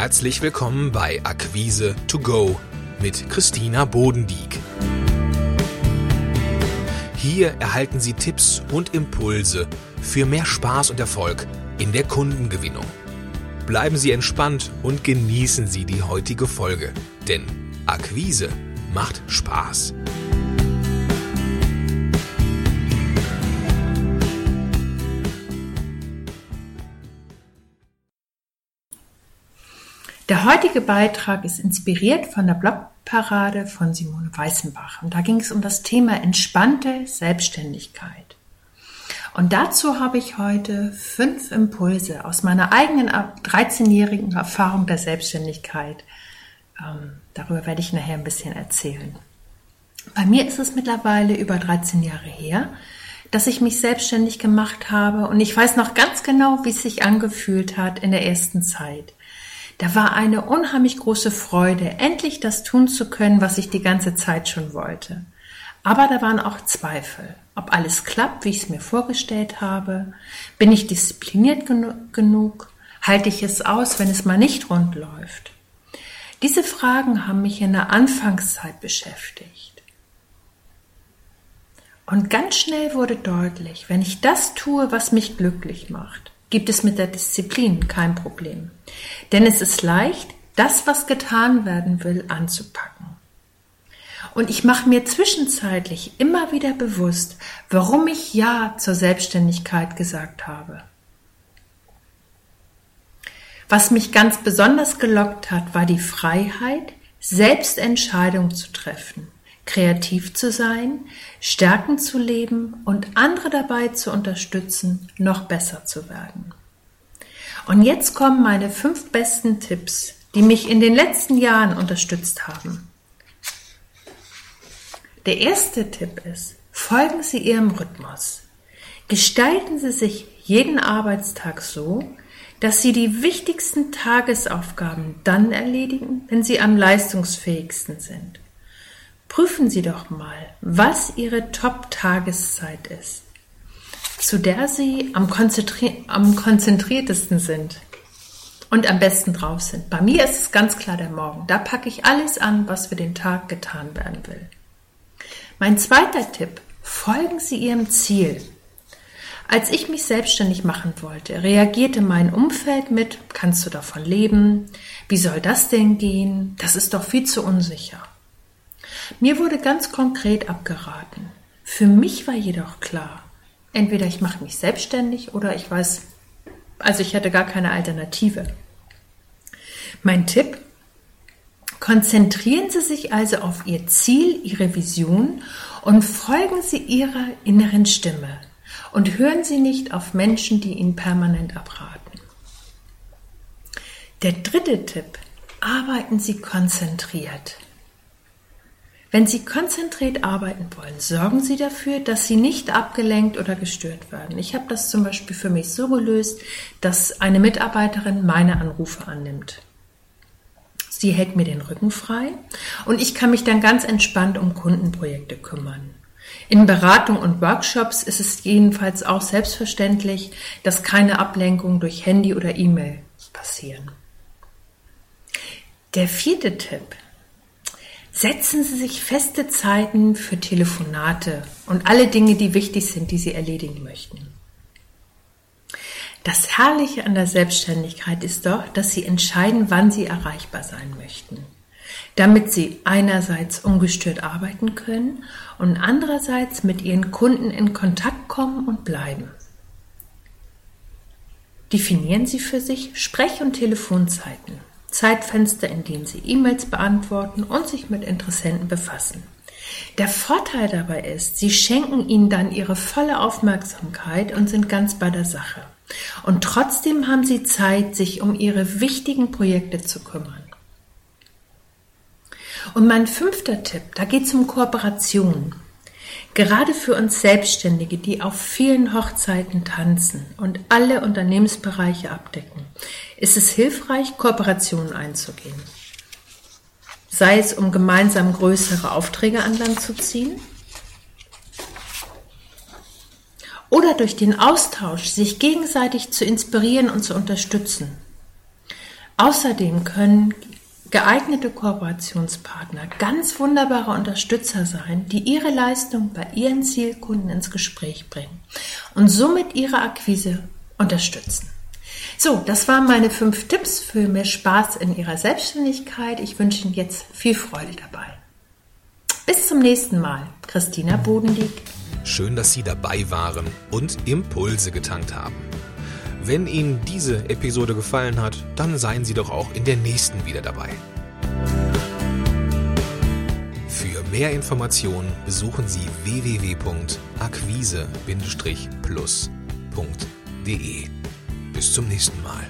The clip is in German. Herzlich willkommen bei Akquise to go mit Christina Bodendieck. Hier erhalten Sie Tipps und Impulse für mehr Spaß und Erfolg in der Kundengewinnung. Bleiben Sie entspannt und genießen Sie die heutige Folge, denn Akquise macht Spaß. Der heutige Beitrag ist inspiriert von der Blogparade von Simone Weißenbach. Und da ging es um das Thema entspannte Selbstständigkeit. Und dazu habe ich heute 5 Impulse aus meiner eigenen 13-jährigen Erfahrung der Selbstständigkeit. Darüber werde ich nachher ein bisschen erzählen. Bei mir ist es mittlerweile über 13 Jahre her, dass ich mich selbstständig gemacht habe. Und ich weiß noch ganz genau, wie es sich angefühlt hat in der ersten Zeit. Da war eine unheimlich große Freude, endlich das tun zu können, was ich die ganze Zeit schon wollte. Aber da waren auch Zweifel, ob alles klappt, wie ich es mir vorgestellt habe. Bin ich diszipliniert genug? Halte ich es aus, wenn es mal nicht rund läuft? Diese Fragen haben mich in der Anfangszeit beschäftigt. Und ganz schnell wurde deutlich, wenn ich das tue, was mich glücklich macht, gibt es mit der Disziplin kein Problem. Denn es ist leicht, das, was getan werden will, anzupacken. Und ich mache mir zwischenzeitlich immer wieder bewusst, warum ich Ja zur Selbstständigkeit gesagt habe. Was mich ganz besonders gelockt hat, war die Freiheit, selbst Entscheidungen zu treffen, kreativ zu sein, Stärken zu leben und andere dabei zu unterstützen, noch besser zu werden. Und jetzt kommen meine 5 besten Tipps, die mich in den letzten Jahren unterstützt haben. Der erste Tipp ist, folgen Sie Ihrem Rhythmus. Gestalten Sie sich jeden Arbeitstag so, dass Sie die wichtigsten Tagesaufgaben dann erledigen, wenn Sie am leistungsfähigsten sind. Prüfen Sie doch mal, was Ihre Top-Tageszeit ist, zu der Sie am konzentriertesten sind und am besten drauf sind. Bei mir ist es ganz klar der Morgen. Da packe ich alles an, was für den Tag getan werden will. Mein zweiter Tipp, folgen Sie Ihrem Ziel. Als ich mich selbstständig machen wollte, reagierte mein Umfeld mit, kannst du davon leben? Wie soll das denn gehen? Das ist doch viel zu unsicher. Mir wurde ganz konkret abgeraten. Für mich war jedoch klar, entweder ich mache mich selbstständig oder ich hatte gar keine Alternative. Mein Tipp, konzentrieren Sie sich also auf Ihr Ziel, Ihre Vision und folgen Sie Ihrer inneren Stimme und hören Sie nicht auf Menschen, die Ihnen permanent abraten. Der dritte Tipp, arbeiten Sie konzentriert. Wenn Sie konzentriert arbeiten wollen, sorgen Sie dafür, dass Sie nicht abgelenkt oder gestört werden. Ich habe das zum Beispiel für mich so gelöst, dass eine Mitarbeiterin meine Anrufe annimmt. Sie hält mir den Rücken frei und ich kann mich dann ganz entspannt um Kundenprojekte kümmern. In Beratung und Workshops ist es jedenfalls auch selbstverständlich, dass keine Ablenkung durch Handy oder E-Mail passieren. Der vierte Tipp. Setzen Sie sich feste Zeiten für Telefonate und alle Dinge, die wichtig sind, die Sie erledigen möchten. Das Herrliche an der Selbstständigkeit ist doch, dass Sie entscheiden, wann Sie erreichbar sein möchten, damit Sie einerseits ungestört arbeiten können und andererseits mit Ihren Kunden in Kontakt kommen und bleiben. Definieren Sie für sich Sprech- und Telefonzeiten. Zeitfenster, in denen Sie E-Mails beantworten und sich mit Interessenten befassen. Der Vorteil dabei ist, Sie schenken ihnen dann Ihre volle Aufmerksamkeit und sind ganz bei der Sache. Und trotzdem haben Sie Zeit, sich um Ihre wichtigen Projekte zu kümmern. Und mein 5. Tipp, da geht es um Kooperationen. Gerade für uns Selbstständige, die auf vielen Hochzeiten tanzen und alle Unternehmensbereiche abdecken, ist es hilfreich, Kooperationen einzugehen. Sei es, um gemeinsam größere Aufträge an Land zu ziehen oder durch den Austausch, sich gegenseitig zu inspirieren und zu unterstützen. Außerdem können geeignete Kooperationspartner ganz wunderbare Unterstützer sein, die ihre Leistung bei ihren Zielkunden ins Gespräch bringen und somit ihre Akquise unterstützen. So, das waren meine 5 Tipps für mehr Spaß in Ihrer Selbstständigkeit. Ich wünsche Ihnen jetzt viel Freude dabei. Bis zum nächsten Mal. Christina Bodendieck. Schön, dass Sie dabei waren und Impulse getankt haben. Wenn Ihnen diese Episode gefallen hat, dann seien Sie doch auch in der nächsten wieder dabei. Für mehr Informationen besuchen Sie www.akquise-plus.de. Bis zum nächsten Mal.